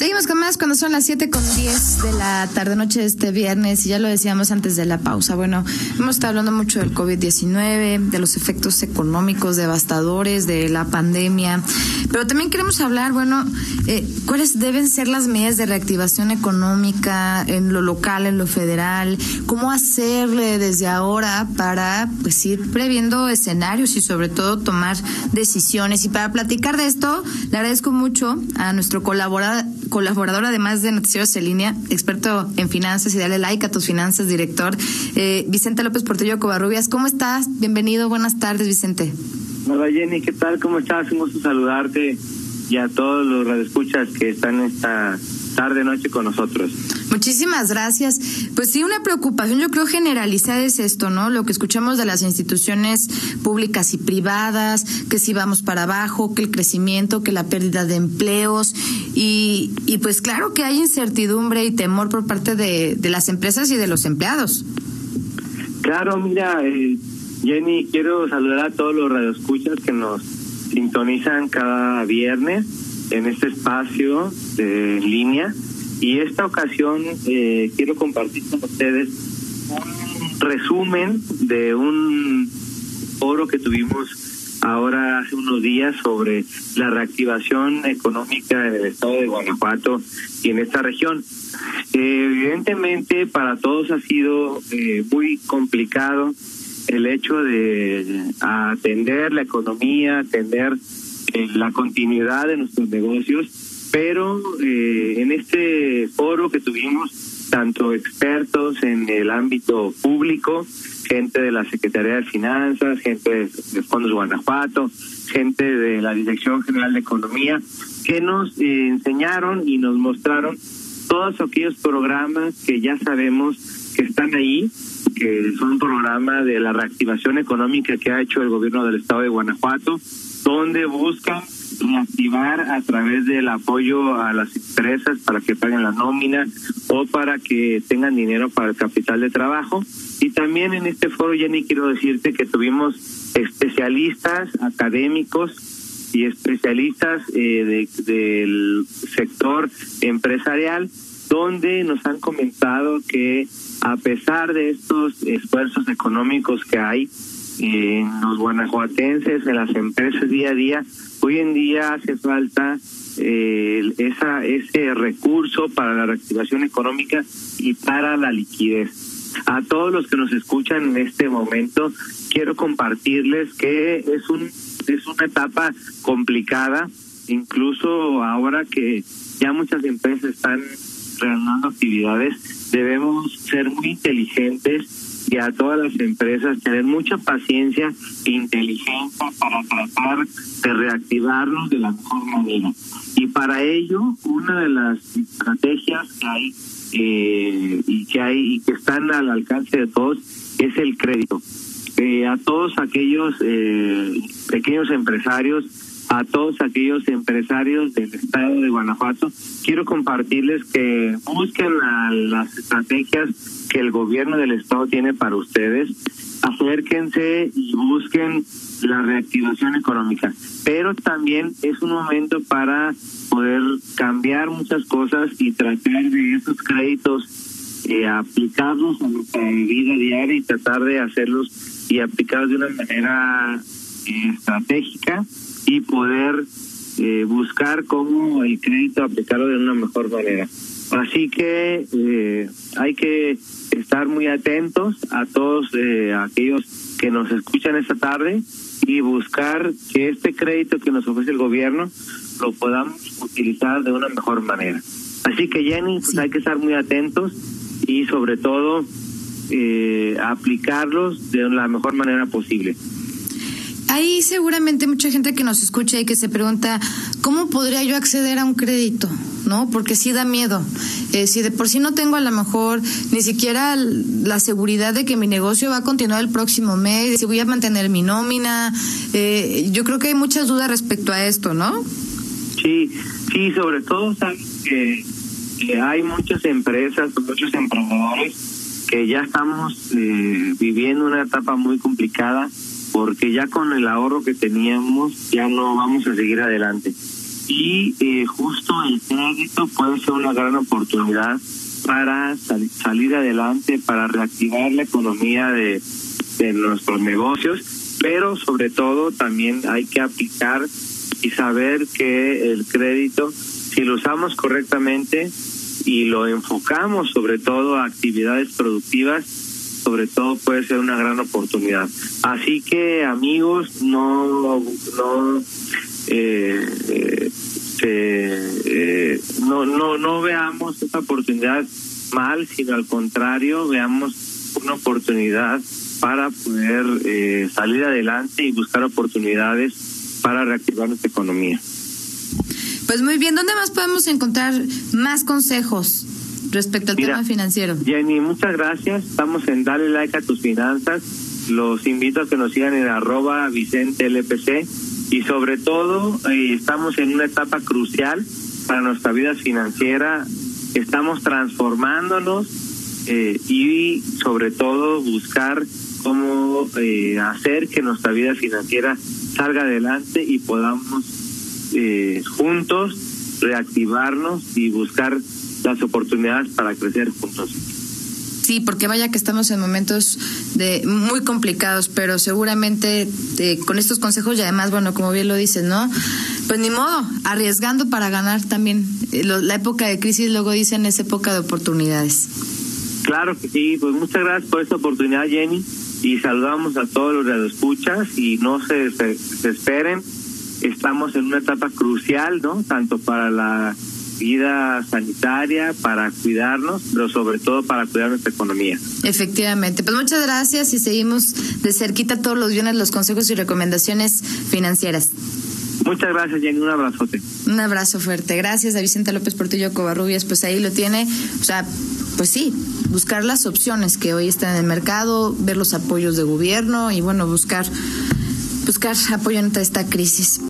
Seguimos con más cuando son las 7:10 de la tarde-noche de este viernes, y ya lo decíamos antes de la pausa. Bueno, hemos estado hablando mucho del COVID-19, de los efectos económicos devastadores de la pandemia, pero también queremos hablar, bueno, cuáles deben ser las medidas de reactivación económica en lo local, en lo federal, cómo hacerle desde ahora para pues ir previendo escenarios y sobre todo tomar decisiones. Y para platicar de esto, le agradezco mucho a nuestro colaborador además de Noticieros en Línea, experto en finanzas y Dale Like a tus finanzas, director, Vicente López Portillo Covarrubias. ¿Cómo estás? Bienvenido, buenas tardes, Vicente. Hola Jenny, ¿qué tal? ¿Cómo estás? Un gusto saludarte y a todos los radioescuchas que están esta tarde, noche con nosotros. Muchísimas gracias. Pues sí, una preocupación, yo creo, generalizada es esto, ¿no? Lo que escuchamos de las instituciones públicas y privadas, que si vamos para abajo, que el crecimiento, que la pérdida de empleos, y pues claro que hay incertidumbre y temor por parte de las empresas y de los empleados. Claro, mira, Jenny, quiero saludar a todos los radioescuchas que nos sintonizan cada viernes en este espacio de línea, y esta ocasión quiero compartir con ustedes un resumen de un foro que tuvimos ahora hace unos días sobre la reactivación económica en el estado de Guanajuato y en esta región. Evidentemente para todos ha sido muy complicado el hecho de atender la economía, atender la continuidad de nuestros negocios, pero en este foro que tuvimos tanto expertos en el ámbito público, gente de la Secretaría de Finanzas, gente de Fondos Guanajuato, gente de la Dirección General de Economía, que nos enseñaron y nos mostraron todos aquellos programas que ya sabemos que están ahí, que son un programa de la reactivación económica que ha hecho el gobierno del estado de Guanajuato, donde buscan reactivar a través del apoyo a las empresas para que paguen la nómina o para que tengan dinero para el capital de trabajo. Y también en este foro, Jenny, quiero decirte que tuvimos especialistas académicos y especialistas del sector empresarial, donde nos han comentado que a pesar de estos esfuerzos económicos que hay en los guanajuatenses, en las empresas día a día, hoy en día hace falta ese recurso para la reactivación económica y para la liquidez. A todos los que nos escuchan en este momento, quiero compartirles que es una etapa complicada, incluso ahora que ya muchas empresas están reanudando actividades, debemos ser muy inteligentes y a todas las empresas tener mucha paciencia e inteligencia para tratar de reactivarnos de la mejor manera. Y para ello, una de las estrategias que hay y que están al alcance de todos es el crédito. A todos aquellos pequeños empresarios, a todos aquellos empresarios del estado de Guanajuato, quiero compartirles que busquen las estrategias que el gobierno del estado tiene para ustedes, acérquense y busquen la reactivación económica. Pero también es un momento para poder cambiar muchas cosas y tratar de esos créditos, aplicarlos a nuestra vida diaria y tratar de hacerlos y aplicarlos de una manera estratégica, y poder buscar cómo el crédito aplicarlo de una mejor manera. Así que hay que estar muy atentos a todos aquellos que nos escuchan esta tarde y buscar que este crédito que nos ofrece el gobierno lo podamos utilizar de una mejor manera. Así que, Jenny, pues hay que estar muy atentos y sobre todo aplicarlos de la mejor manera posible. Hay seguramente mucha gente que nos escucha y que se pregunta, ¿cómo podría yo acceder a un crédito? ¿No? Porque sí da miedo. Si de por sí no tengo a lo mejor ni siquiera la seguridad de que mi negocio va a continuar el próximo mes, si voy a mantener mi nómina, yo creo que hay muchas dudas respecto a esto, ¿no? Sí, sobre todo sabes que hay muchas empresas, muchos emprendedores que ya estamos viviendo una etapa muy complicada, porque ya con el ahorro que teníamos ya no vamos a seguir adelante. y justo el crédito puede ser una gran oportunidad para salir adelante, para reactivar la economía de nuestros negocios, pero sobre todo también hay que aplicar y saber que el crédito, si lo usamos correctamente y lo enfocamos sobre todo a actividades productivas, sobre todo puede ser una gran oportunidad. Así que, amigos, no veamos esta oportunidad mal, sino al contrario, veamos una oportunidad para poder salir adelante y buscar oportunidades para reactivar nuestra economía. Pues muy bien, ¿dónde más podemos encontrar más consejos respecto al tema financiero? Jenny, muchas gracias. Estamos en Dale Like a tus finanzas. Los invito a que nos sigan en @VicenteLPC. Y sobre todo, estamos en una etapa crucial para nuestra vida financiera. Estamos transformándonos y sobre todo buscar cómo hacer que nuestra vida financiera salga adelante y podamos juntos reactivarnos y buscar las oportunidades para crecer juntos. Sí, porque vaya que estamos en momentos muy complicados, pero seguramente con estos consejos y además, bueno, como bien lo dices, ¿no? Pues ni modo, arriesgando para ganar también. La época de crisis, luego dicen, es época de oportunidades. Claro que sí, pues muchas gracias por esta oportunidad, Jenny, y saludamos a todos los radioescuchas y no se desesperen. Estamos en una etapa crucial, ¿no? Tanto para la vida sanitaria, para cuidarnos, pero sobre todo para cuidar nuestra economía. Efectivamente. Pues muchas gracias y seguimos de cerquita todos los viernes los consejos y recomendaciones financieras. Muchas gracias, Jenny. Un abrazote. Un abrazo fuerte. Gracias a Vicente López Portillo Covarrubias. Pues ahí lo tiene. O sea, pues sí, buscar las opciones que hoy están en el mercado, ver los apoyos de gobierno y, bueno, buscar apoyo ante esta crisis.